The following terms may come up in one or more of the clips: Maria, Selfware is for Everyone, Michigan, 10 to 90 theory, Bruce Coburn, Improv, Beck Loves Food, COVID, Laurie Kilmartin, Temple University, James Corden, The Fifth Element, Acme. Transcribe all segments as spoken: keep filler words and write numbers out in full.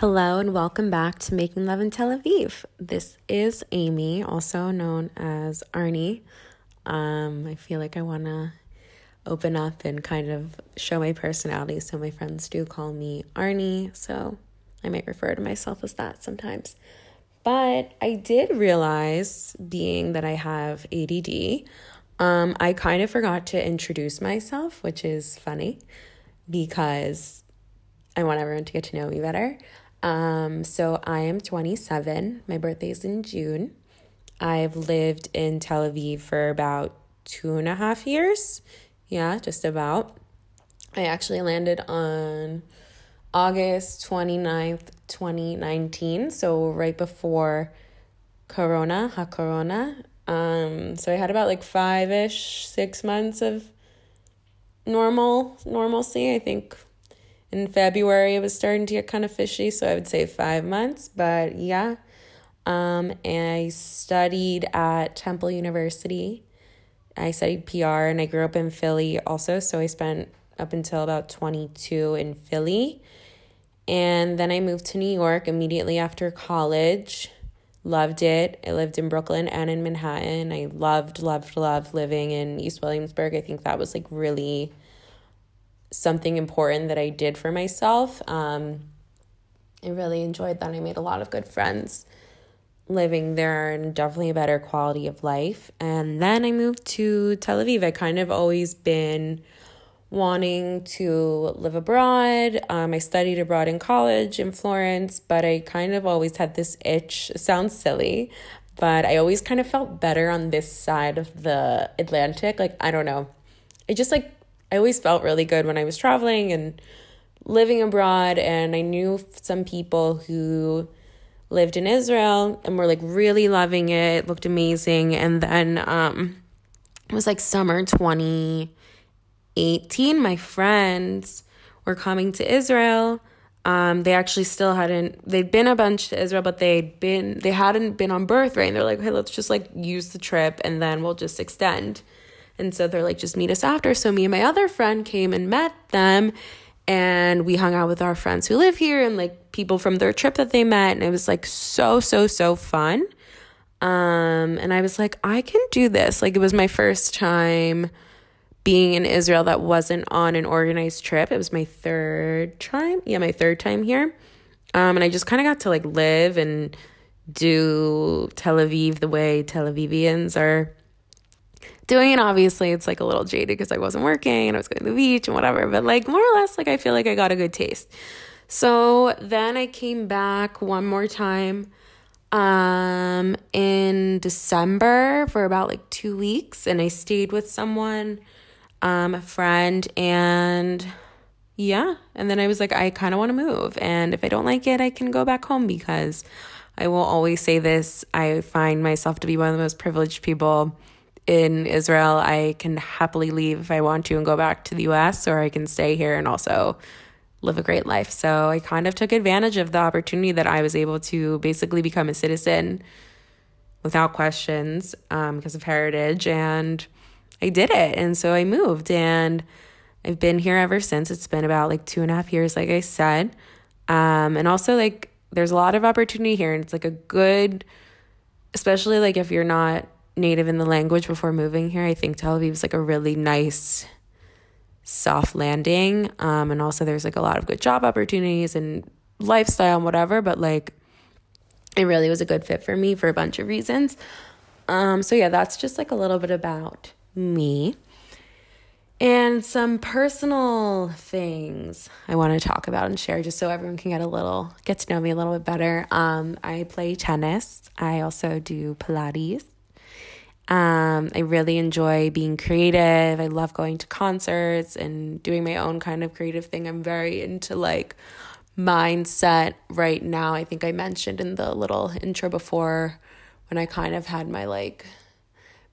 Hello and welcome back to Making Love in Tel Aviv. This is Amy, also known as Arnie. Um, I feel like I want to open up and kind of show my personality, so my friends do call me Arnie, so I might refer to myself as that sometimes. But I did realize, being that I have A D D, um, I kind of forgot to introduce myself, which is funny because I want everyone to get to know me better. Um, so I am twenty-seven. My birthday is in June. I've lived in Tel Aviv for about two and a half years. Yeah, just about. I actually landed on August twenty-ninth, twenty nineteen. So right before Corona, ha Corona. Um, so I had about like five-ish, six months of normal, normalcy, I think. In February, it was starting to get kind of fishy, so I would say five months, but yeah. Um, and I studied at Temple University. I studied P R, and I grew up in Philly also, so I spent up until about twenty-two in Philly. And then I moved to New York immediately after college. Loved it. I lived in Brooklyn and in Manhattan. I loved, loved, loved living in East Williamsburg. I think that was like really something important that I did for myself. Um, I really enjoyed that. I made a lot of good friends living there and definitely a better quality of life. And then I moved to Tel Aviv. I kind of always been wanting to live abroad. Um, I studied abroad in college in Florence, but I kind of always had this itch. It sounds silly, but I always kind of felt better on this side of the Atlantic. Like, I don't know. I just like I always felt really good when I was traveling and living abroad, and I knew some people who lived in Israel and were like really loving it. It looked amazing. And then um, it was like summer twenty eighteen. My friends were coming to Israel. Um, they actually still hadn't, they'd been a bunch to Israel, but they'd been, they hadn't been on birthright. And they're like, hey, let's just like use the trip and then we'll just extend. And so they're like, just meet us after. So me and my other friend came and met them, and we hung out with our friends who live here and like people from their trip that they met. And it was like so, so, so fun. Um, and I was like, I can do this. Like, it was my first time being in Israel that wasn't on an organized trip. It was my third time. Yeah, my third time here. Um, and I just kind of got to like live and do Tel Aviv the way Tel Avivians are doing. And obviously it's like a little jaded because I wasn't working and I was going to the beach and whatever, but like more or less, like I feel like I got a good taste. So then I came back one more time um, in December for about like two weeks and I stayed with someone, um, a friend, and yeah. And then I was like, I kind of want to move. And if I don't like it, I can go back home, because I will always say this. I find myself to be one of the most privileged people in Israel. I can happily leave if I want to and go back to the U S, or I can stay here and also live a great life. So I kind of took advantage of the opportunity that I was able to basically become a citizen without questions um, because of heritage, and I did it. And so I moved, and I've been here ever since. It's been about like two and a half years, like I said. Um, and also like there's a lot of opportunity here, and it's like a good, especially like if you're not native in the language before moving here. I think Tel Aviv is like a really nice soft landing, um and also there's like a lot of good job opportunities and lifestyle and whatever, but like it really was a good fit for me for a bunch of reasons. Um so yeah, that's just like a little bit about me and some personal things I want to talk about and share, just so everyone can get a little, get to know me a little bit better. um I play tennis. I also do Pilates. Um, I really enjoy being creative. I love going to concerts and doing my own kind of creative thing. I'm very into like mindset right now. I think I mentioned in the little intro before when I kind of had my like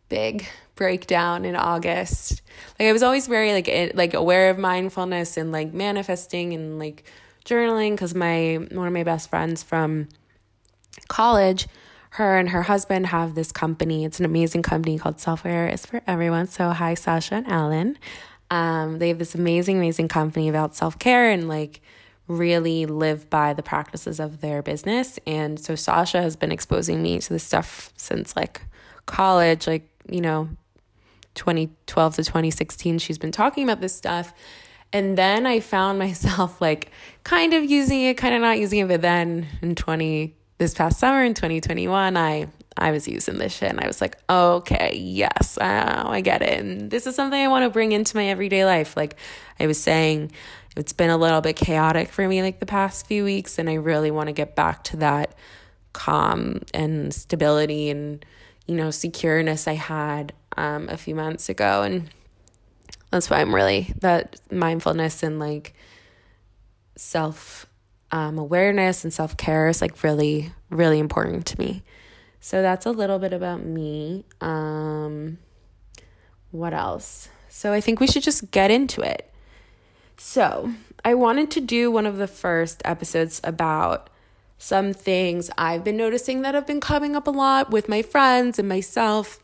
big breakdown in August. Like I was always very like in, like aware of mindfulness and like manifesting and like journaling, because my one of my best friends from college, her and her husband have this company. It's an amazing company called Selfware is for Everyone. So hi, Sasha and Alan. Um, they have this amazing, amazing company about self-care and like really live by the practices of their business. And so Sasha has been exposing me to this stuff since like college, like, you know, twenty twelve to twenty sixteen, she's been talking about this stuff. And then I found myself like kind of using it, kind of not using it. But then in twenty, this past summer in twenty twenty-one, I, I was using this shit and I was like, okay, yes, oh, I get it. And this is something I want to bring into my everyday life. Like I was saying, it's been a little bit chaotic for me like the past few weeks. And I really want to get back to that calm and stability and, you know, secureness I had um, a few months ago. And that's why I'm really, that mindfulness and like self um, awareness and self-care is like really, really important to me. So that's a little bit about me. Um, what else? So I think we should just get into it. So I wanted to do one of the first episodes about some things I've been noticing that have been coming up a lot with my friends and myself,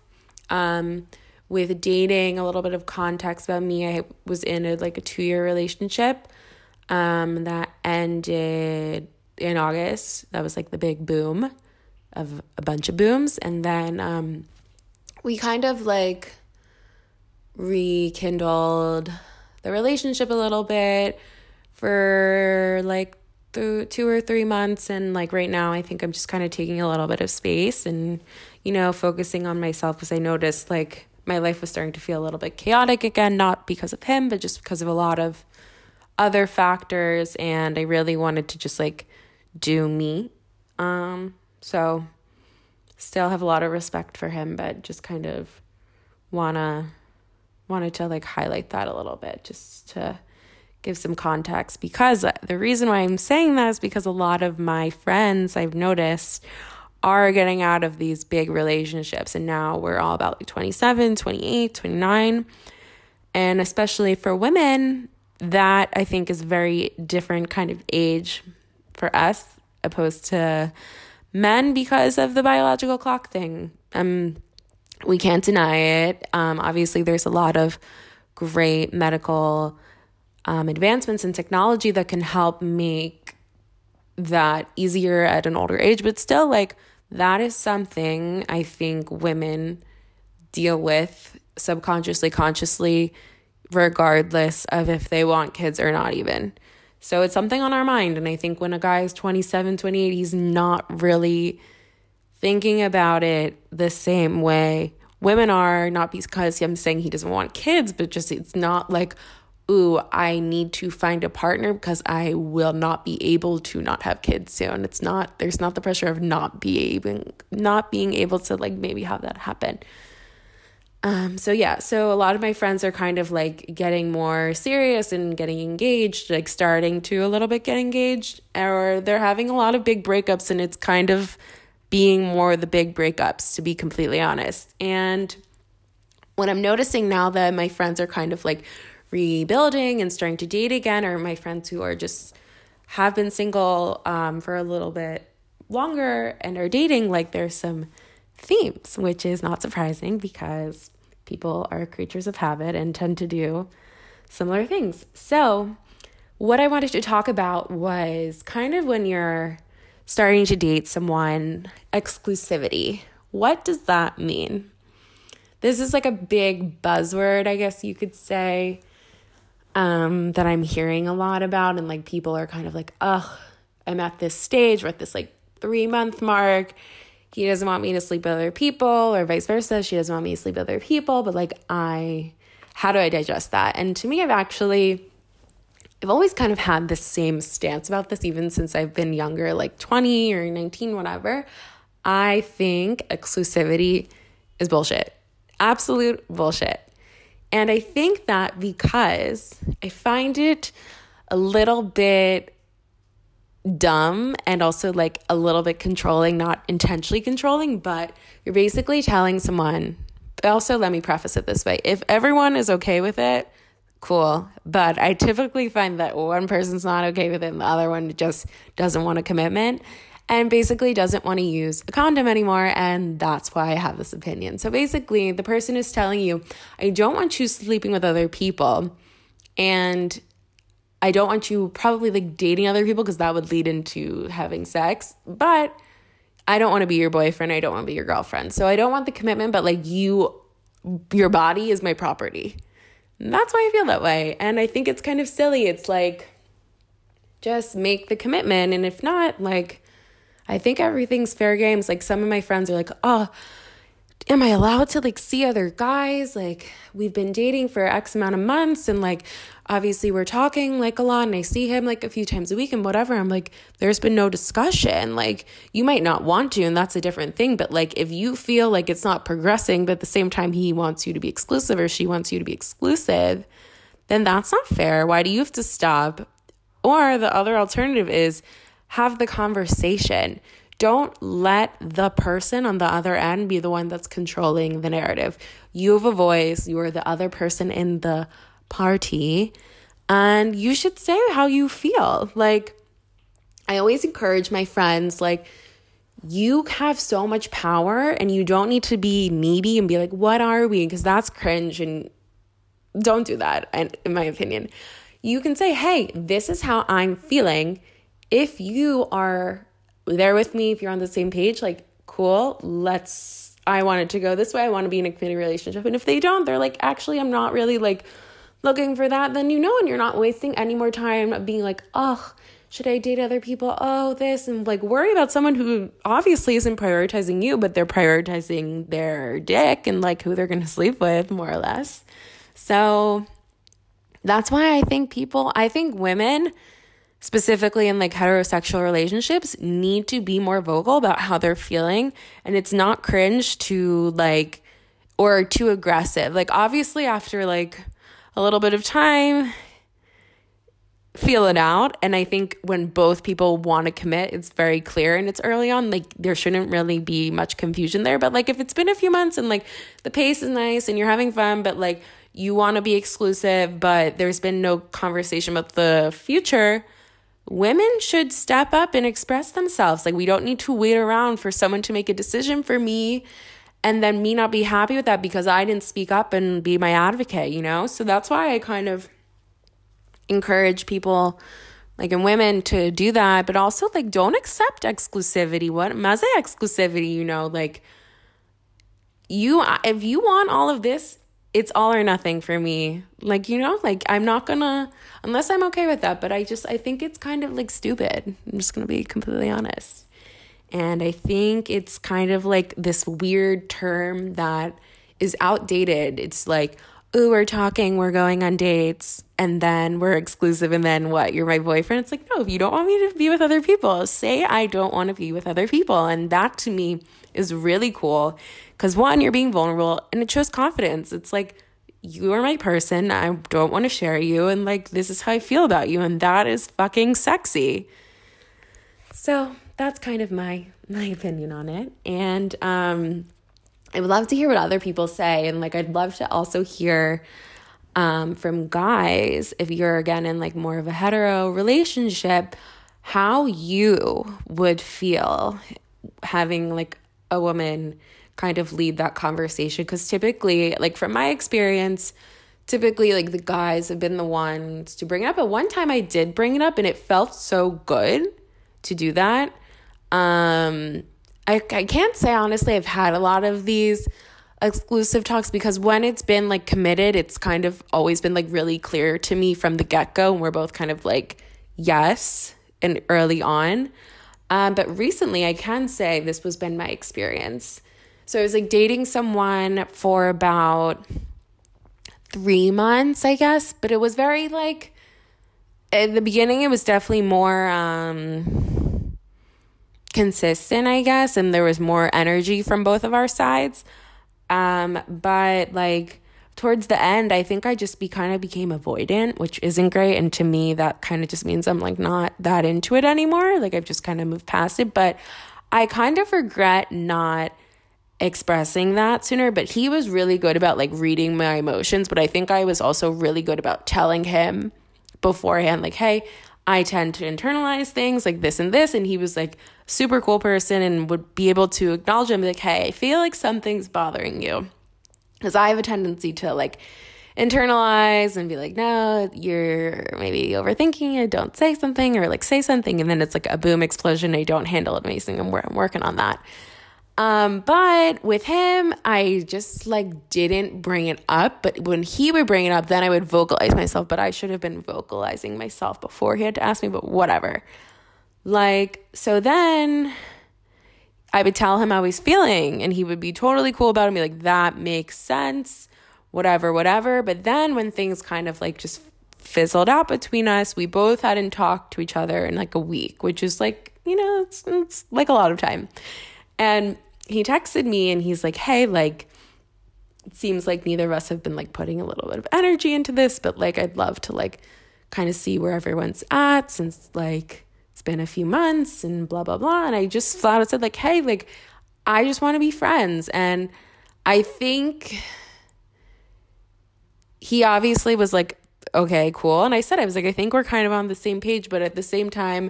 um, with dating, a little bit of context about me. I was in a, like a two-year relationship um, that ended in August. That was like the big boom of a bunch of booms. And then um, we kind of like rekindled the relationship a little bit for like th- two or three months. And like right now, I think I'm just kind of taking a little bit of space and, you know, focusing on myself because I noticed like my life was starting to feel a little bit chaotic again, not because of him, but just because of a lot of other factors. And I really wanted to just like do me. Um, so still have a lot of respect for him, but just kind of wanna... wanted to like highlight that a little bit just to give some context, because the reason why I'm saying that is because a lot of my friends I've noticed are getting out of these big relationships, and now we're all about like twenty-seven, twenty-eight, twenty-nine, and especially for women, that I think is very different kind of age for us opposed to men because of the biological clock thing. Um We can't deny it. Um, obviously, there's a lot of great medical um, advancements in technology that can help make that easier at an older age. But still, like, that is something I think women deal with subconsciously, consciously, regardless of if they want kids or not even. So it's something on our mind. And I think when a guy is twenty-seven, twenty-eight, he's not really thinking about it the same way women are, not because I'm saying he doesn't want kids, but just it's not like, ooh, I need to find a partner because I will not be able to not have kids soon. It's not, there's not the pressure of not being, not being able to like maybe have that happen. Um, so yeah, so a lot of my friends are kind of like getting more serious and getting engaged, like starting to a little bit get engaged, or they're having a lot of big breakups, and it's kind of being more the big breakups, to be completely honest. And what I'm noticing now that my friends are kind of like rebuilding and starting to date again, or my friends who are just have been single um, for a little bit longer and are dating, like there's some themes, which is not surprising because people are creatures of habit and tend to do similar things. So what I wanted to talk about was kind of when you're starting to date someone, exclusivity. What does that mean? This is like a big buzzword, I guess you could say, um, that I'm hearing a lot about. And like people are kind of like, oh, I'm at this stage, we're at this like three month mark. He doesn't want me to sleep with other people, or vice versa. She doesn't want me to sleep with other people. But like, I, how do I digest that? And to me, I've actually... I've always kind of had the same stance about this, even since I've been younger, like twenty or nineteen, whatever. I think exclusivity is bullshit. Absolute bullshit. And I think that because I find it a little bit dumb and also like a little bit controlling, not intentionally controlling, but you're basically telling someone. Also, let me preface it this way. If everyone is okay with it, cool, but I typically find that one person's not okay with it and the other one just doesn't want a commitment and basically doesn't want to use a condom anymore, and that's why I have this opinion. So basically, the person is telling you, I don't want you sleeping with other people, and I don't want you probably like dating other people because that would lead into having sex, but I don't want to be your boyfriend. I don't want to be your girlfriend. So I don't want the commitment, but like you, your body is my property. And that's why I feel that way. And I think it's kind of silly. It's like, just make the commitment. And if not, like, I think everything's fair games. Like some of my friends are like, oh, am I allowed to like see other guys? Like we've been dating for X amount of months and like obviously we're talking like a lot and I see him like a few times a week and whatever. I'm like, there's been no discussion. Like you might not want to and that's a different thing. But like if you feel like it's not progressing, but at the same time he wants you to be exclusive or she wants you to be exclusive, then that's not fair. Why do you have to stop? Or the other alternative is have the conversation. Don't let the person on the other end be the one that's controlling the narrative. You have a voice. You are the other person in the party. And you should say how you feel. Like, I always encourage my friends, like, you have so much power and you don't need to be needy and be like, what are we? Because that's cringe and don't do that, in my opinion. You can say, hey, this is how I'm feeling. If you are there with me, if you're on the same page, like, cool, let's, I want it to go this way. I want to be in a committed relationship. And if they don't, they're like, actually, I'm not really like looking for that. Then, you know, and you're not wasting any more time being like, oh, should I date other people? Oh, this, and like worry about someone who obviously isn't prioritizing you, but they're prioritizing their dick and like who they're going to sleep with more or less. So that's why I think people, I think women specifically in like heterosexual relationships need to be more vocal about how they're feeling. And it's not cringe to like, or too aggressive. Like obviously after like a little bit of time, feel it out. And I think when both people want to commit, it's very clear and it's early on, like there shouldn't really be much confusion there. But like if it's been a few months and like the pace is nice and you're having fun, but like you want to be exclusive, but there's been no conversation about the future, women should step up and express themselves. Like we don't need to wait around for someone to make a decision for me and then me not be happy with that because I didn't speak up and be my advocate, you know? So that's why I kind of encourage people like and women to do that, but also like don't accept exclusivity. What maze exclusivity, you know, like you if you want all of this, it's all or nothing for me. Like, you know, like I'm not gonna, unless I'm okay with that, but I just, I think it's kind of like stupid. I'm just gonna be completely honest. And I think it's kind of like this weird term that is outdated. It's like, ooh, we're talking, we're going on dates, and then we're exclusive, and then what, you're my boyfriend? It's like, no, if you don't want me to be with other people, say I don't want to be with other people. And that to me is really cool because one, you're being vulnerable and it shows confidence. It's like, you are my person, I don't want to share you, and like, this is how I feel about you, and that is fucking sexy. So that's kind of my, my opinion on it. And, um... I would love to hear what other people say. And like, I'd love to also hear um, from guys, if you're again in like more of a hetero relationship, how you would feel having like a woman kind of lead that conversation. Because typically, like from my experience, typically like the guys have been the ones to bring it up. But one time I did bring it up and it felt so good to do that. Um, I, I can't say, honestly, I've had a lot of these exclusive talks because when it's been like committed, it's kind of always been like really clear to me from the get-go. And we're both kind of like, yes, and early on. Um, but recently I can say this was been my experience. So I was like dating someone for about three months, I guess. But it was very like, in the beginning, it was definitely more um, consistent, I guess, and there was more energy from both of our sides. Um, but like towards the end, I think I just be kind of became avoidant, which isn't great. And to me, that kind of just means I'm like not that into it anymore. Like I've just kind of moved past it. But I kind of regret not expressing that sooner. But he was really good about like reading my emotions. But I think I was also really good about telling him beforehand, like, hey, I tend to internalize things like this and this. And he was like super cool person and would be able to acknowledge him, like, hey, I feel like something's bothering you. Because I have a tendency to like internalize and be like, no, you're maybe overthinking it, don't say something, or like say something, and then it's like a boom explosion, I don't handle it amazing, and I'm working on that. Um, but with him, I just like didn't bring it up. But when he would bring it up, then I would vocalize myself. But I should have been vocalizing myself before he had to ask me, but whatever. Like, so then I would tell him how he's feeling, and he would be totally cool about it and be like, that makes sense, whatever, whatever. But then when things kind of like just fizzled out between us, we both hadn't talked to each other in like a week, which is like, you know, it's, it's like a lot of time. And he texted me and he's like, hey, like, it seems like neither of us have been like putting a little bit of energy into this, but like, I'd love to like kind of see where everyone's at since like it's been a few months and blah, blah, blah. And I just flat out said like, hey, like, I just want to be friends. And I think he obviously was like, okay, cool. And I said, I was like, I think we're kind of on the same page, but at the same time,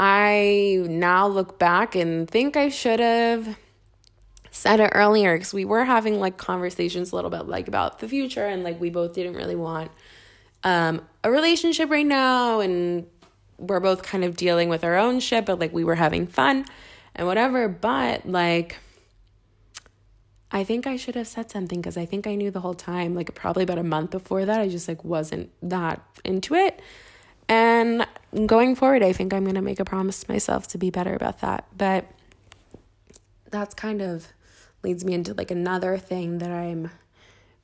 I now look back and think I should have said it earlier, because we were having like conversations a little bit like about the future, and like we both didn't really want um, a relationship right now, and we're both kind of dealing with our own shit, but like we were having fun and whatever. But like, I think I should have said something, because I think I knew the whole time, like probably about a month before that, I just like wasn't that into it. And going forward, I think I'm going to make a promise to myself to be better about that. But that's kind of leads me into like another thing that I'm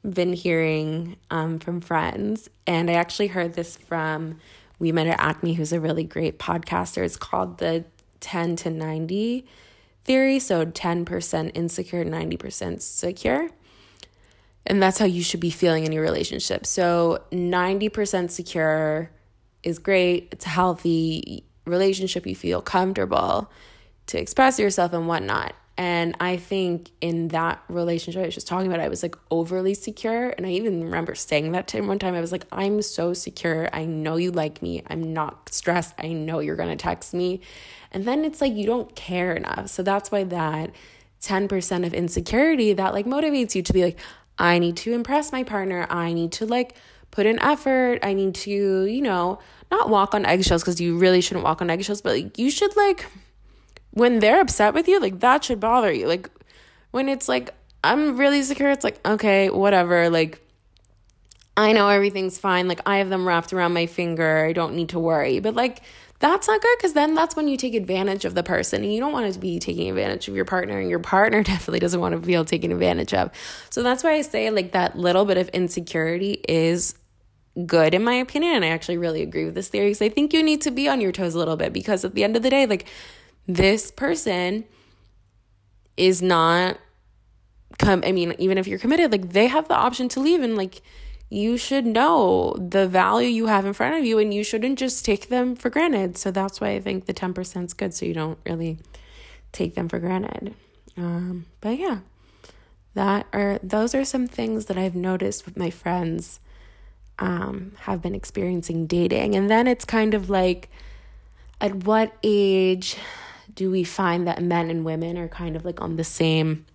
been hearing um, from friends. And I actually heard this from We Met at Acme, who's a really great podcaster. It's called the ten to ninety theory. So ten percent insecure, ninety percent secure. And that's how you should be feeling in your relationship. So ninety percent secure is great, it's a healthy relationship, you feel comfortable to express yourself and whatnot. And I think in that relationship I was just talking about, I was like overly secure, and I even remember saying that to him one time. I was like, I'm so secure, I know you like me, I'm not stressed, I know you're gonna text me. And then it's like you don't care enough. So that's why that ten percent of insecurity that like motivates you to be like, I need to impress my partner, I need to like put in effort, I need to, you know, not walk on eggshells, because you really shouldn't walk on eggshells, but like, you should like, when they're upset with you, like that should bother you. Like when it's like, I'm really secure, it's like, okay, whatever. Like I know everything's fine. Like I have them wrapped around my finger, I don't need to worry. But like, that's not good, because then that's when you take advantage of the person, and you don't want to be taking advantage of your partner, and your partner definitely doesn't want to feel taken advantage of. So that's why I say like that little bit of insecurity is good in my opinion, and I actually really agree with this theory, because I think you need to be on your toes a little bit, because at the end of the day, like this person is not, come. I mean, even if you're committed, like they have the option to leave, and like you should know the value you have in front of you, and you shouldn't just take them for granted. So that's why I think the ten percent is good, so you don't really take them for granted. Um, but yeah, that are those are some things that I've noticed with my friends um, have been experiencing dating. And then it's kind of like, at what age do we find that men and women are kind of like on the same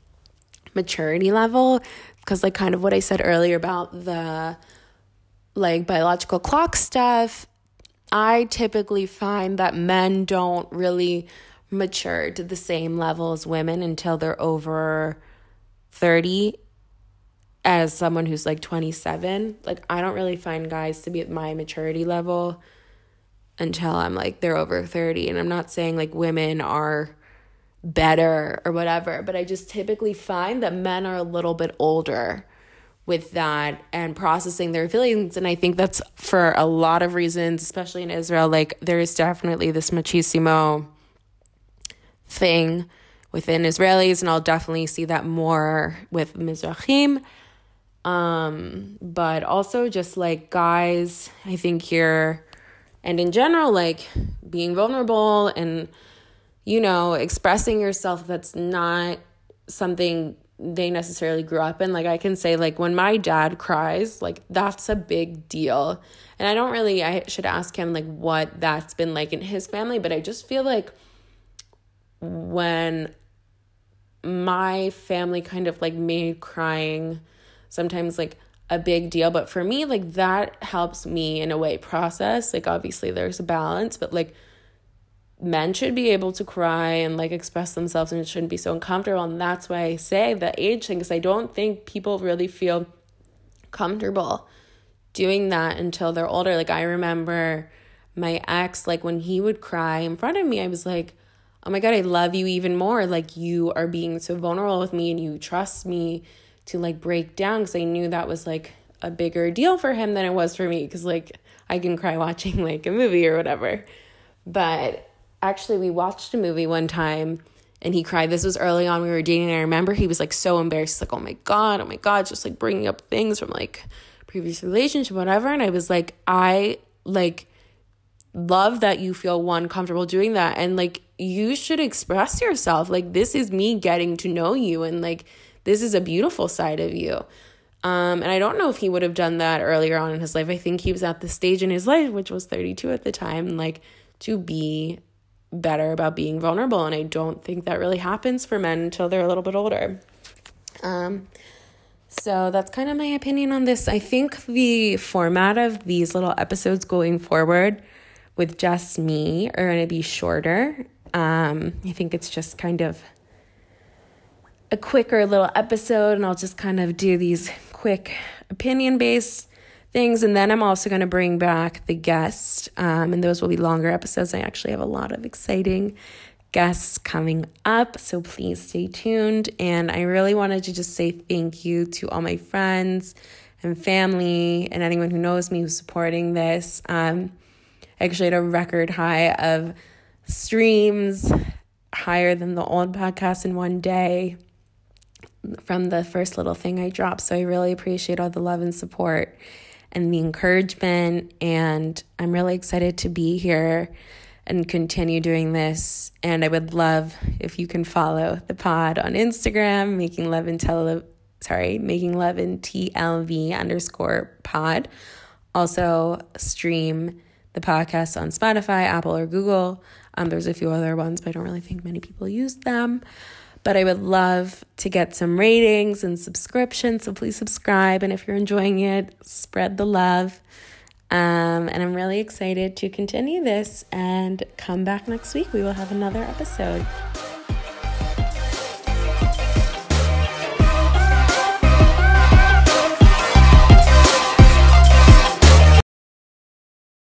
maturity level? Because like kind of what I said earlier about the like biological clock stuff, I typically find that men don't really mature to the same level as women until they're over thirty. As someone who's like twenty-seven, like I don't really find guys to be at my maturity level until I'm like they're over thirty. And I'm not saying like women are better or whatever, but I just typically find that men are a little bit older with that and processing their feelings. And I think that's for a lot of reasons, especially in Israel. Like there is definitely this machismo thing within Israelis, and I'll definitely see that more with Mizrahim. Um, but also just like guys, I think here and in general, like being vulnerable and, you know, expressing yourself, that's not something they necessarily grew up in. Like I can say like when my dad cries, like that's a big deal. And I don't really, I should ask him like what that's been like in his family, but I just feel like when my family kind of like made crying sometimes like a big deal. But for me, like, that helps me in a way process. Like, obviously there's a balance, but like, men should be able to cry and like express themselves, and it shouldn't be so uncomfortable. And that's why I say the age thing, because I don't think people really feel comfortable doing that until they're older. Like, I remember my ex, like, when he would cry in front of me, I was like, oh my God, I love you even more. Like, you are being so vulnerable with me and you trust me to like break down, because I knew that was like a bigger deal for him than it was for me, because like I can cry watching like a movie or whatever. But actually, we watched a movie one time and he cried. This was early on. We were dating, and I remember he was like so embarrassed, like, oh my God, oh my God, just like bringing up things from like previous relationship, whatever. And I was like, I like love that you feel one comfortable doing that, and like you should express yourself. Like, this is me getting to know you, and like this is a beautiful side of you. Um, and I don't know if he would have done that earlier on in his life. I think he was at the stage in his life, which was thirty-two at the time, like, to be better about being vulnerable. And I don't think that really happens for men until they're a little bit older. Um, so that's kind of my opinion on this. I think the format of these little episodes going forward with just me are going to be shorter. Um, I think it's just kind of a quicker little episode, and I'll just kind of do these quick opinion-based things. And then I'm also going to bring back the guest, um, and those will be longer episodes. I actually have a lot of exciting guests coming up, so please stay tuned. And I really wanted to just say thank you to all my friends and family and anyone who knows me who's supporting this. Um, I actually had a record high of streams, higher than the old podcast in one day from the first little thing I dropped. So I really appreciate all the love and support and the encouragement, and I'm really excited to be here and continue doing this. And I would love if you can follow the pod on Instagram, making love and tele- sorry, making love and T L V underscore pod. Also stream the podcast on Spotify, Apple, or Google. Um, there's a few other ones, but I don't really think many people use them. But I would love to get some ratings and subscriptions, so please subscribe. And if you're enjoying it, spread the love. Um, and I'm really excited to continue this and come back next week. We will have another episode.